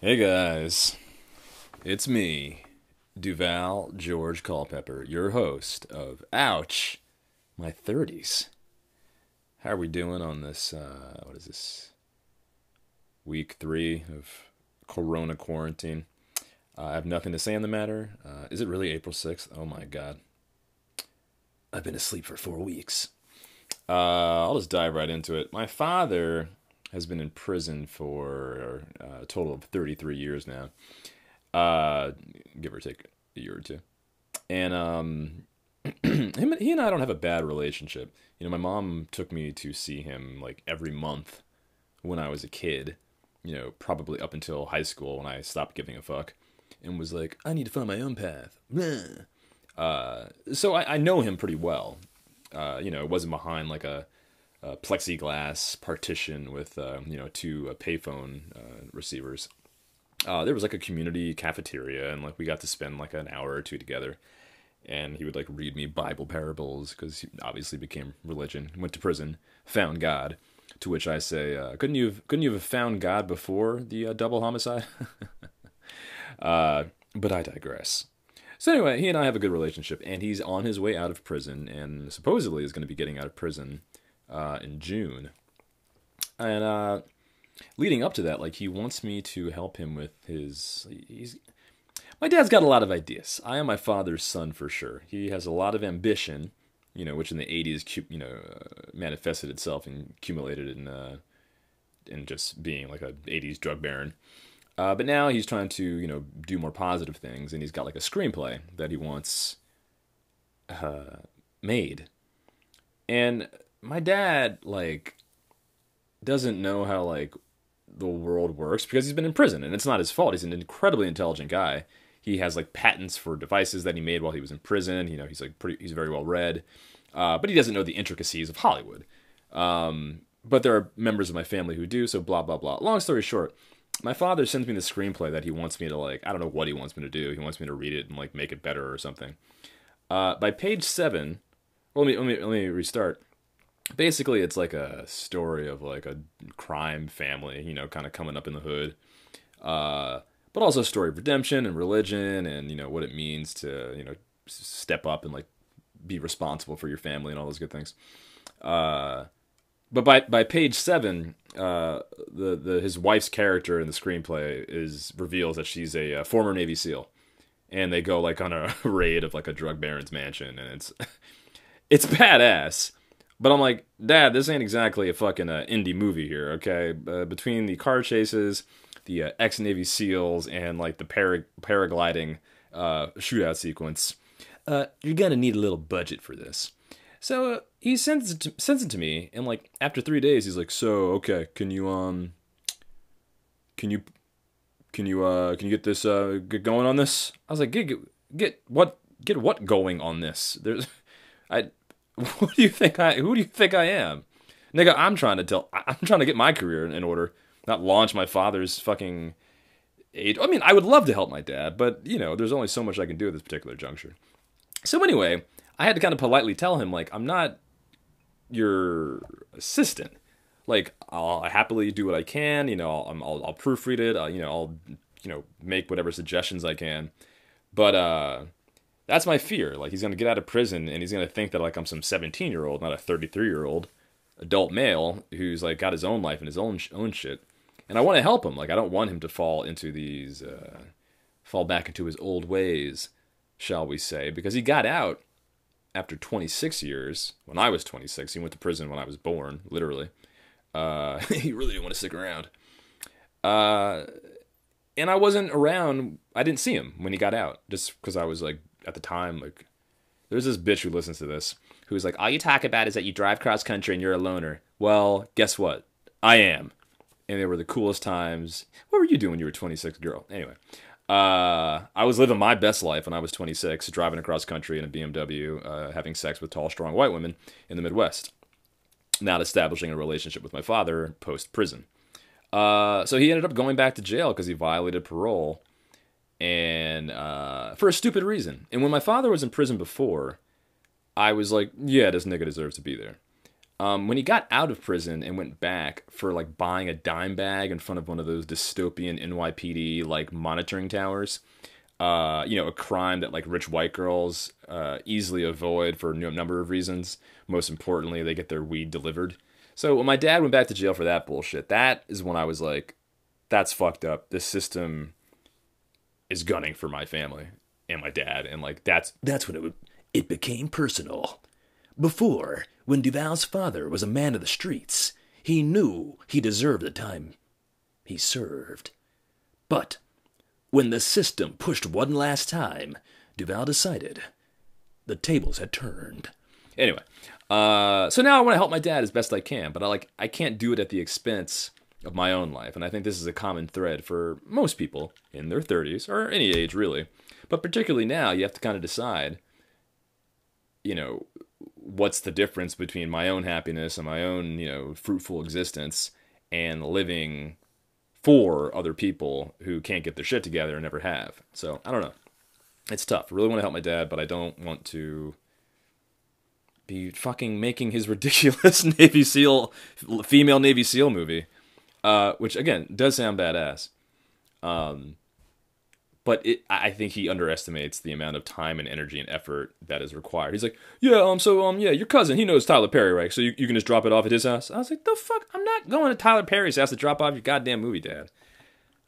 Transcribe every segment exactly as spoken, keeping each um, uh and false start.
Hey guys, it's me, Duval George Culpepper, your host of Ouch, My thirties. How are we doing on this, uh, what is this, week three of Corona quarantine? Uh, I have nothing to say on the matter. Uh, is it really April sixth? Oh my God. I've been asleep for four weeks. Uh, I'll just dive right into it. My father has been in prison for a total of thirty-three years now, uh, give or take a year or two. And um, him, he and I don't have a bad relationship. You know, my mom took me to see him like every month when I was a kid, you know, probably up until high school when I stopped giving a fuck and was like, I need to find my own path. Uh, so I, I know him pretty well. Uh, you know, it wasn't behind like a, Uh, plexiglass partition with, uh, you know, two uh, payphone uh, receivers. Uh, there was like a community cafeteria, and like we got to spend like an hour or two together. And he would like read me Bible parables because he obviously became religion, went to prison, found God. To which I say, uh, couldn't you have, couldn't you have found God before the uh, double homicide? uh, but I digress. So anyway, he and I have a good relationship, and he's on his way out of prison, and supposedly is going to be getting out of prison Uh, in June. And uh, leading up to that, like, he wants me to help him with his... He's, my dad's got a lot of ideas. I am my father's son for sure. He has a lot of ambition, you know, which in the eighties, you know, uh, manifested itself and accumulated in, uh, in just being like a eighties drug baron. Uh, but now he's trying to, you know, do more positive things, and he's got like a screenplay that he wants uh, made. And my dad, like, doesn't know how, like, the world works because he's been in prison, and it's not his fault. He's an incredibly intelligent guy. He has, like, patents for devices that he made while he was in prison. You know, he's, like, pretty, he's very well read, uh, but he doesn't know the intricacies of Hollywood. Um, but there are members of my family who do, so blah, blah, blah. Long story short, my father sends me the screenplay that he wants me to, like, I don't know what he wants me to do. He wants me to read it and, like, make it better or something. Uh, by page seven, well, let me, let me, let me restart. Basically, it's like a story of like a crime family, you know, kind of coming up in the hood, uh, but also a story of redemption and religion and, you know, what it means to, you know, step up and like be responsible for your family and all those good things. Uh, but by, by page seven, uh, the, the, his wife's character in the screenplay is reveals that she's a, a former Navy SEAL, and they go like on a raid of like a drug baron's mansion, and it's, it's badass. But I'm like, Dad, this ain't exactly a fucking uh, indie movie here, okay? Uh, between the car chases, the uh, ex-Navy SEALs, and, like, the para- paragliding uh, shootout sequence, uh, you're gonna need a little budget for this. So uh, he sends it, to, sends it to me, and, like, after three days, he's like, so, okay, can you, um, can you, can you, uh, can you get this, uh, get going on this? I was like, get, get, get what, get what going on this? There's, I... What do you think I? Who do you think I am, nigga? I'm trying to tell. I'm trying to get my career in order, not launch my father's fucking age. I mean, I would love to help my dad, but you know, there's only so much I can do at this particular juncture. So anyway, I had to kind of politely tell him, like, I'm not your assistant. Like, I'll happily do what I can. You know, I'll I'll, I'll proofread it. I'll, you know, I'll you know make whatever suggestions I can, but uh. That's my fear. Like, he's going to get out of prison, and he's going to think that, like, I'm some seventeen-year-old, not a thirty-three-year-old adult male who's, like, got his own life and his own sh- own shit. And I want to help him. Like, I don't want him to fall into these, uh, fall back into his old ways, shall we say. Because he got out after twenty-six years. When I was twenty-six, he went to prison when I was born, literally. Uh, he really didn't want to stick around. Uh, and I wasn't around. I didn't see him when he got out, just because I was, like, at the time, like, there's this bitch who listens to this, who's like, all you talk about is that you drive cross-country and you're a loner. Well, guess what? I am. And they were the coolest times. What were you doing when you were twenty-six, girl? Anyway, uh, I was living my best life when I was twenty-six, driving across country in a B M W, uh, having sex with tall, strong white women in the Midwest, not establishing a relationship with my father post-prison. Uh, so he ended up going back to jail because he violated parole, and uh, for a stupid reason. And when my father was in prison before, I was like, yeah, this nigga deserves to be there. Um, when he got out of prison and went back for like buying a dime bag in front of one of those dystopian N Y P D like monitoring towers, uh, you know, a crime that like rich white girls uh, easily avoid for a number of reasons. Most importantly, they get their weed delivered. So when my dad went back to jail for that bullshit, that is when I was like, that's fucked up. This system is gunning for my family and my dad. And like, that's, that's when it would, it became personal. Before, when Duval's father was a man of the streets, he knew he deserved the time he served. But when the system pushed one last time, Duval decided the tables had turned. Anyway, uh, so now I want to help my dad as best I can, but I like I can't do it at the expense of my own life. And I think this is a common thread for most people in their thirties, or any age really. But particularly now, you have to kind of decide, you know, what's the difference between my own happiness and my own, you know, fruitful existence and living for other people who can't get their shit together and never have. So I don't know. It's tough. I really want to help my dad, but I don't want to be fucking making his ridiculous Navy SEAL, female Navy SEAL movie, uh, which again does sound badass. Um, But it, I think he underestimates the amount of time and energy and effort that is required. He's like, yeah, um, so, um, yeah, your cousin, he knows Tyler Perry, right? So you, you can just drop it off at his house. I was like, the fuck? I'm not going to Tyler Perry's house to drop off your goddamn movie, Dad.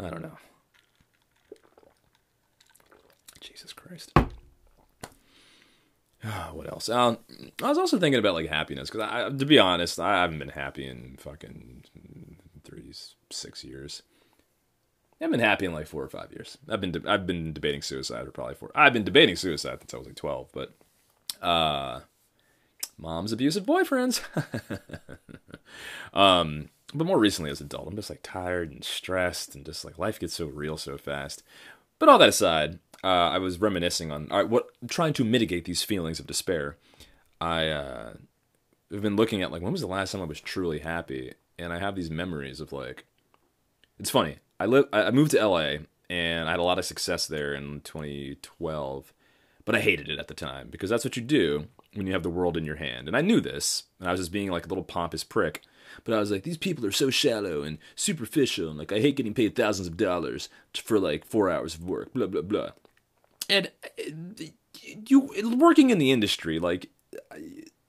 I don't know. Jesus Christ. Oh, what else? Um, I was also thinking about, like, happiness. Because, I, to be honest, I haven't been happy in fucking thirty-six years. I've been happy in like four or five years. I've been de- I've been debating suicide for probably four. I've been debating suicide since I was like twelve. But, uh, mom's abusive boyfriends. um, but more recently as an adult, I'm just like tired and stressed and just like life gets so real so fast. But all that aside, uh, I was reminiscing on all right, what trying to mitigate these feelings of despair. I uh, have been looking at like when was the last time I was truly happy, and I have these memories of like, it's funny. I live. I moved to L A and I had a lot of success there in twenty twelve, but I hated it at the time because that's what you do when you have the world in your hand. And I knew this, and I was just being like a little pompous prick. But I was like, these people are so shallow and superficial, and like I hate getting paid thousands of dollars for like four hours of work. Blah blah blah. And you working in the industry, like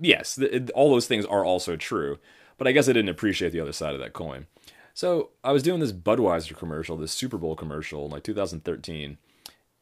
yes, all those things are also true. But I guess I didn't appreciate the other side of that coin. So I was doing this Budweiser commercial, this Super Bowl commercial in like two thousand thirteen,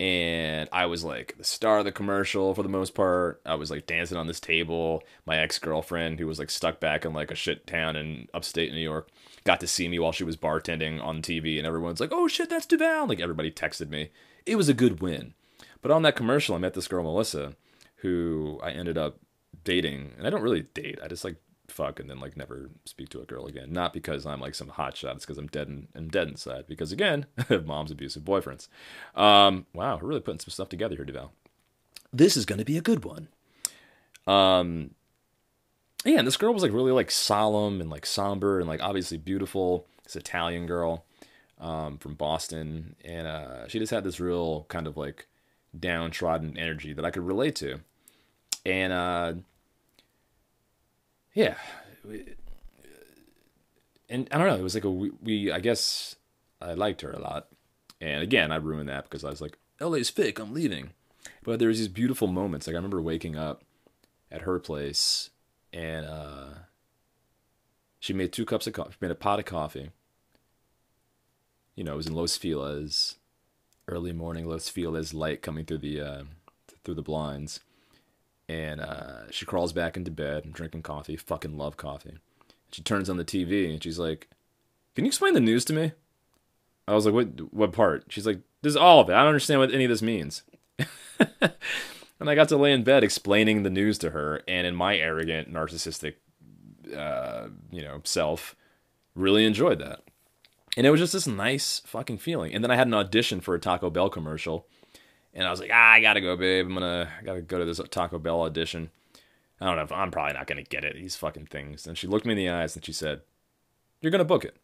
and I was like the star of the commercial for the most part. I was like dancing on this table. My ex-girlfriend, who was like stuck back in like a shit town in upstate New York, got to see me while she was bartending on T V, and everyone's like, oh shit, that's Duval. Like everybody texted me. It was a good win. But on that commercial, I met this girl, Melissa, who I ended up dating. And I don't really date. I just like fuck and then like never speak to a girl again, not because I'm like some hotshot. It's because I'm dead and I'm dead inside because again mom's abusive boyfriends. Um wow, we're really putting some stuff together here, Duval. This is going to be a good one. Um yeah, and this girl was like really like solemn and like somber and like obviously beautiful, this Italian girl um from Boston, and uh she just had this real kind of like downtrodden energy that I could relate to. And uh yeah, and I don't know, it was like a, we, we, I guess I liked her a lot, and again, I ruined that because I was like, L A's fake, I'm leaving, but there was these beautiful moments, like I remember waking up at her place, and uh, she made two cups of coffee, made a pot of coffee, you know, it was in Los Feliz, early morning Los Feliz light coming through the, uh, through the blinds. And uh, she crawls back into bed. I'm drinking coffee. Fucking love coffee. She turns on the T V and she's like, can you explain the news to me? I was like, what what part? She's like, this is all of it. I don't understand what any of this means. And I got to lay in bed explaining the news to her. And in my arrogant, narcissistic, uh, you know, self, really enjoyed that. And it was just this nice fucking feeling. And then I had an audition for a Taco Bell commercial. And I was like, ah, I gotta go, babe. I'm gonna, I gotta go to this Taco Bell audition. I don't know if I'm probably not gonna get it. These fucking things. And she looked me in the eyes and she said, you're gonna book it.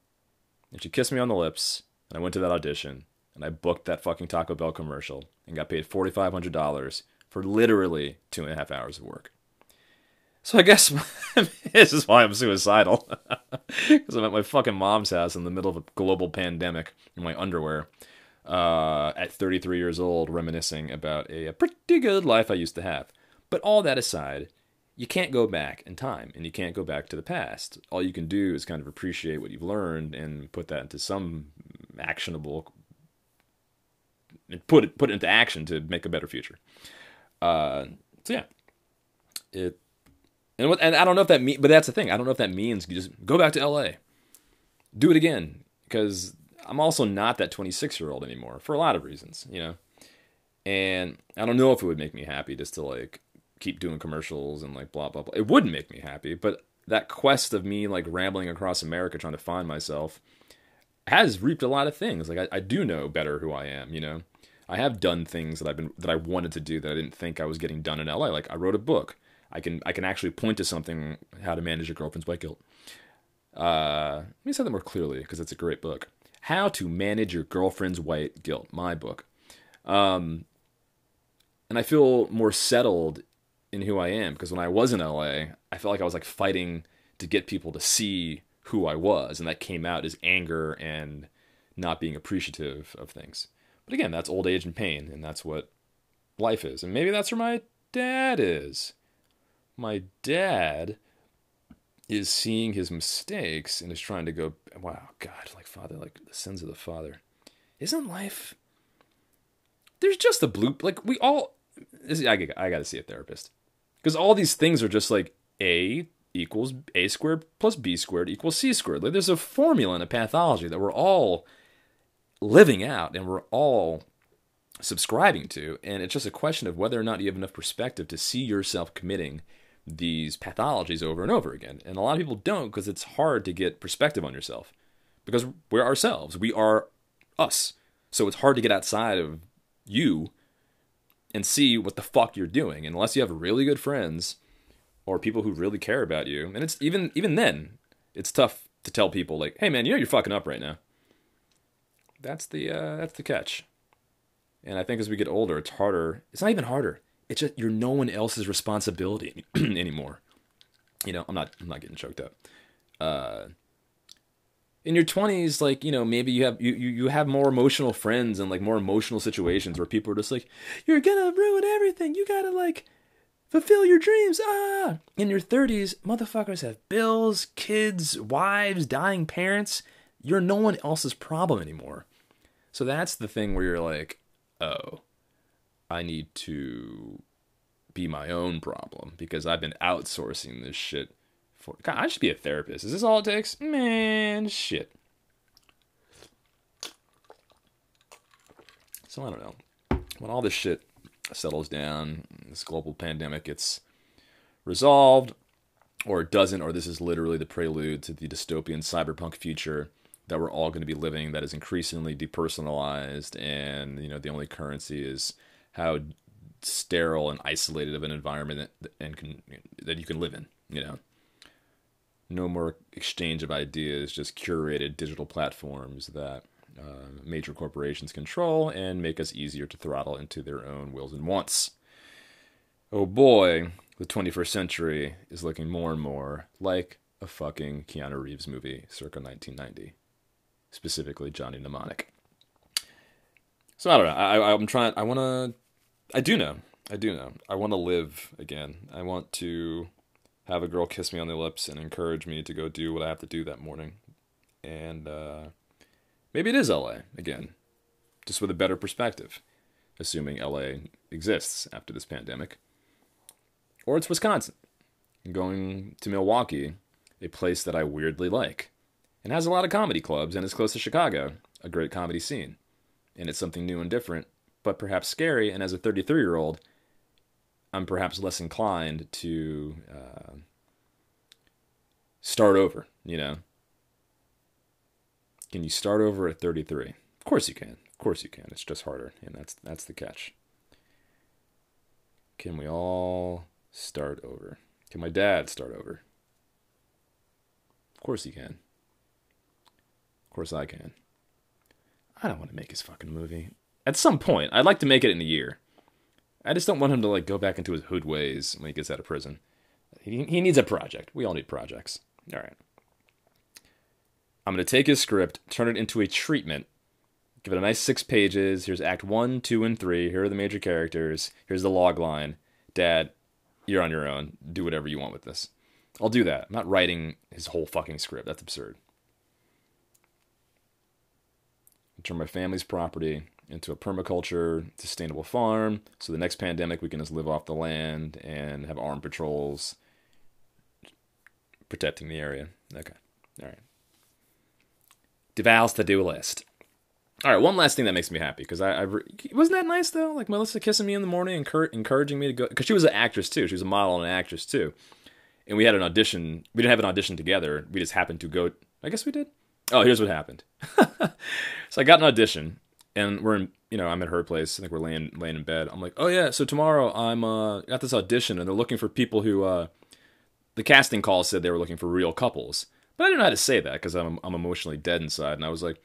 And she kissed me on the lips. And I went to that audition and I booked that fucking Taco Bell commercial and got paid four thousand five hundred dollars for literally two and a half hours of work. So I guess this is why I'm suicidal. Because I'm at my fucking mom's house in the middle of a global pandemic in my underwear. Uh, at thirty-three years old, reminiscing about a, a pretty good life I used to have. But all that aside, you can't go back in time, and you can't go back to the past. All you can do is kind of appreciate what you've learned and put that into some actionable, put it put it into action to make a better future. Uh, so yeah, it and what, and I don't know if that means, but that's the thing. I don't know if that means you just go back to L A, do it again, because I'm also not that twenty-six-year-old anymore for a lot of reasons, you know. And I don't know if it would make me happy just to, like, keep doing commercials and, like, blah, blah, blah. It wouldn't make me happy, but that quest of me, like, rambling across America trying to find myself has reaped a lot of things. Like, I, I do know better who I am, you know. I have done things that I've been that I wanted to do that I didn't think I was getting done in L A. Like, I wrote a book. I can I can actually point to something, How to Manage Your Girlfriend's White Guilt. Uh, let me say that more clearly, because it's a great book. How to Manage Your Girlfriend's White Guilt, my book. Um, and I feel more settled in who I am, because when I was in L A, I felt like I was like fighting to get people to see who I was, and that came out as anger and not being appreciative of things. But again, that's old age and pain, and that's what life is. And maybe that's where my dad is. My dad is seeing his mistakes and is trying to go, wow, God, like father, like the sins of the father. Isn't life, there's just a blue, like we all, this, I, I got to see a therapist. Because all these things are just like A equals A squared plus B squared equals C squared. Like there's a formula and a pathology that we're all living out and we're all subscribing to. And it's just a question of whether or not you have enough perspective to see yourself committing these pathologies over and over again. And a lot of people don't, because it's hard to get perspective on yourself, because we're ourselves. We are us. So it's hard to get outside of you and see what the fuck you're doing. And unless you have really good friends or people who really care about you. And it's even, even then it's tough to tell people like, hey man, you know, you're fucking up right now. That's the, uh, that's the catch. And I think as we get older, it's harder. It's not even harder. It's just you're no one else's responsibility anymore. You know, I'm not I'm not getting choked up. Uh, in your twenties, like, you know, maybe you have you, you you have more emotional friends and like more emotional situations where people are just like, you're gonna ruin everything. You gotta like fulfill your dreams. Ah, in your thirties, motherfuckers have bills, kids, wives, dying parents. You're no one else's problem anymore. So that's the thing where you're like, oh, I need to be my own problem because I've been outsourcing this shit for... God, I should be a therapist. Is this all it takes? Man, shit. So I don't know. When all this shit settles down, this global pandemic gets resolved, or it doesn't, or this is literally the prelude to the dystopian cyberpunk future that we're all going to be living, that is increasingly depersonalized, and you know the only currency is how sterile and isolated of an environment that and can, that you can live in. You know, no more exchange of ideas, just curated digital platforms that uh, major corporations control and make us easier to throttle into their own wills and wants. Oh boy, the twenty-first century is looking more and more like a fucking Keanu Reeves movie circa nineteen ninety. Specifically Johnny Mnemonic. So I don't know. I, I'm trying. I want to. I do know. I do know. I want to live again. I want to have a girl kiss me on the lips and encourage me to go do what I have to do that morning. And uh, maybe it is L A again, just with a better perspective, assuming L A exists after this pandemic. Or it's Wisconsin. I'm going to Milwaukee, a place that I weirdly like. And has a lot of comedy clubs, and is close to Chicago, a great comedy scene. And it's something new and different, but perhaps scary, and as a thirty-three-year-old, I'm perhaps less inclined to uh, start over, you know? Can you start over at thirty-three? Of course you can. Of course you can. It's just harder, and that's that's the catch. Can we all start over? Can my dad start over? Of course he can. Course I can. I don't want to make his fucking movie. At some point, I'd like to make it in a year. I just don't want him to like go back into his hood ways when he gets out of prison. He, he needs a project. We all need projects. All right. I'm going to take his script, turn it into a treatment, give it a nice six pages. Here's act one, two, and three. Here are the major characters. Here's the log line. Dad, you're on your own. Do whatever you want with this. I'll do that. I'm not writing his whole fucking script. That's absurd. I'll turn my family's property into a permaculture, sustainable farm. So the next pandemic, we can just live off the land and have armed patrols protecting the area. Okay. All right. Duval's to-do list. All right. One last thing that makes me happy, because I, I re- wasn't that nice though? Like Melissa kissing me in the morning, and encouraging me to go, because she was an actress too. She was a model and an actress too. And we had an audition. We didn't have an audition together. We just happened to go. I guess we did. Oh, here's what happened. So I got an audition. And we're in, you know, I'm at her place. I think we're laying laying in bed. I'm like, oh yeah, so tomorrow I'm uh got this audition, and they're looking for people who uh, the casting call said they were looking for real couples, but I didn't know how to say that because I'm I'm emotionally dead inside, and I was like,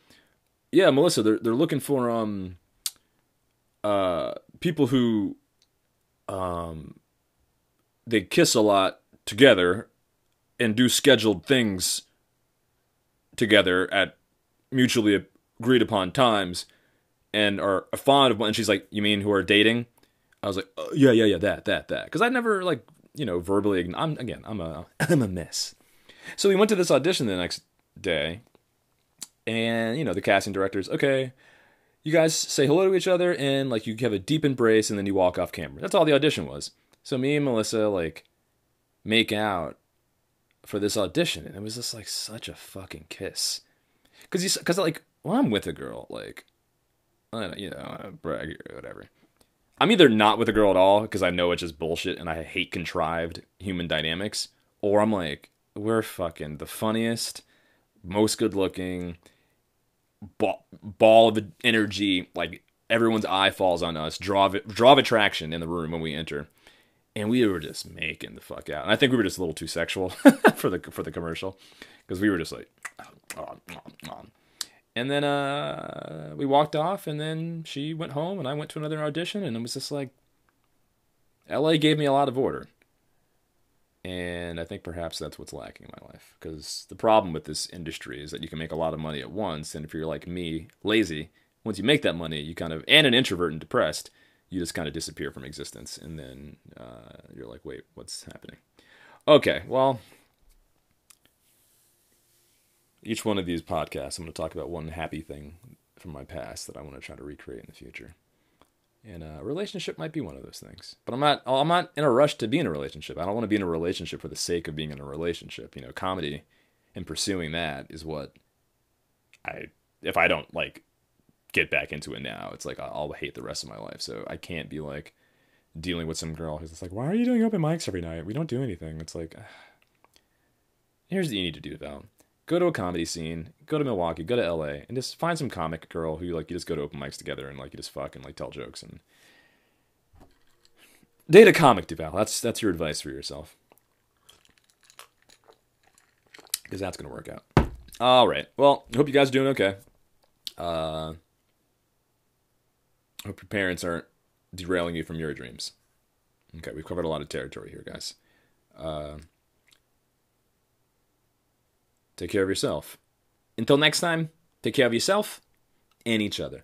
yeah, Melissa, they're they're looking for um uh people who um they kiss a lot together and do scheduled things together at mutually agreed upon times. And are fond of one. And she's like, you mean who are dating? I was like, oh, yeah, yeah, yeah, that, that, that. Because I never, like, you know, verbally, I'm again, I'm a, I'm a mess. So we went to this audition the next day. And, you know, the casting director's, okay, you guys say hello to each other. And, like, you have a deep embrace. And then you walk off camera. That's all the audition was. So me and Melissa, like, make out for this audition. And it was just, like, such a fucking kiss. Because, because like, when I'm with a girl, like... I don't, you know, brag or whatever. I'm either not with a girl at all because I know it's just bullshit and I hate contrived human dynamics, or I'm like, we're fucking the funniest, most good-looking ball, ball of energy. Like everyone's eye falls on us. Draw of, draw of attraction in the room when we enter, and we were just making the fuck out. And I think we were just a little too sexual for the for the commercial, because we were just like. Oh, oh, oh. And then uh, we walked off, and then she went home, and I went to another audition, and it was just like, L A gave me a lot of order. And I think perhaps that's what's lacking in my life, because the problem with this industry is that you can make a lot of money at once, and if you're like me, lazy, once you make that money, you kind of, and an introvert and depressed, you just kind of disappear from existence, and then uh, you're like, wait, what's happening? Okay, well... Each one of these podcasts, I'm going to talk about one happy thing from my past that I want to try to recreate in the future. And a relationship might be one of those things. But I'm not I'm not in a rush to be in a relationship. I don't want to be in a relationship for the sake of being in a relationship. You know, comedy and pursuing that is what I, if I don't, like, get back into it now, it's like I'll hate the rest of my life. So I can't be, like, dealing with some girl who's just like, why are you doing open mics every night? We don't do anything. It's like, ugh. Here's what you need to do, though. Go to a comedy scene, go to Milwaukee, go to L A, and just find some comic girl who, like, you just go to open mics together and, like, you just fuck and, like, tell jokes. And date a comic, Duval. That's that's your advice for yourself. Because that's going to work out. All right. Well, I hope you guys are doing okay. Uh, hope your parents aren't derailing you from your dreams. Okay, we've covered a lot of territory here, guys. Uh... Take care of yourself. Until next time, take care of yourself and each other.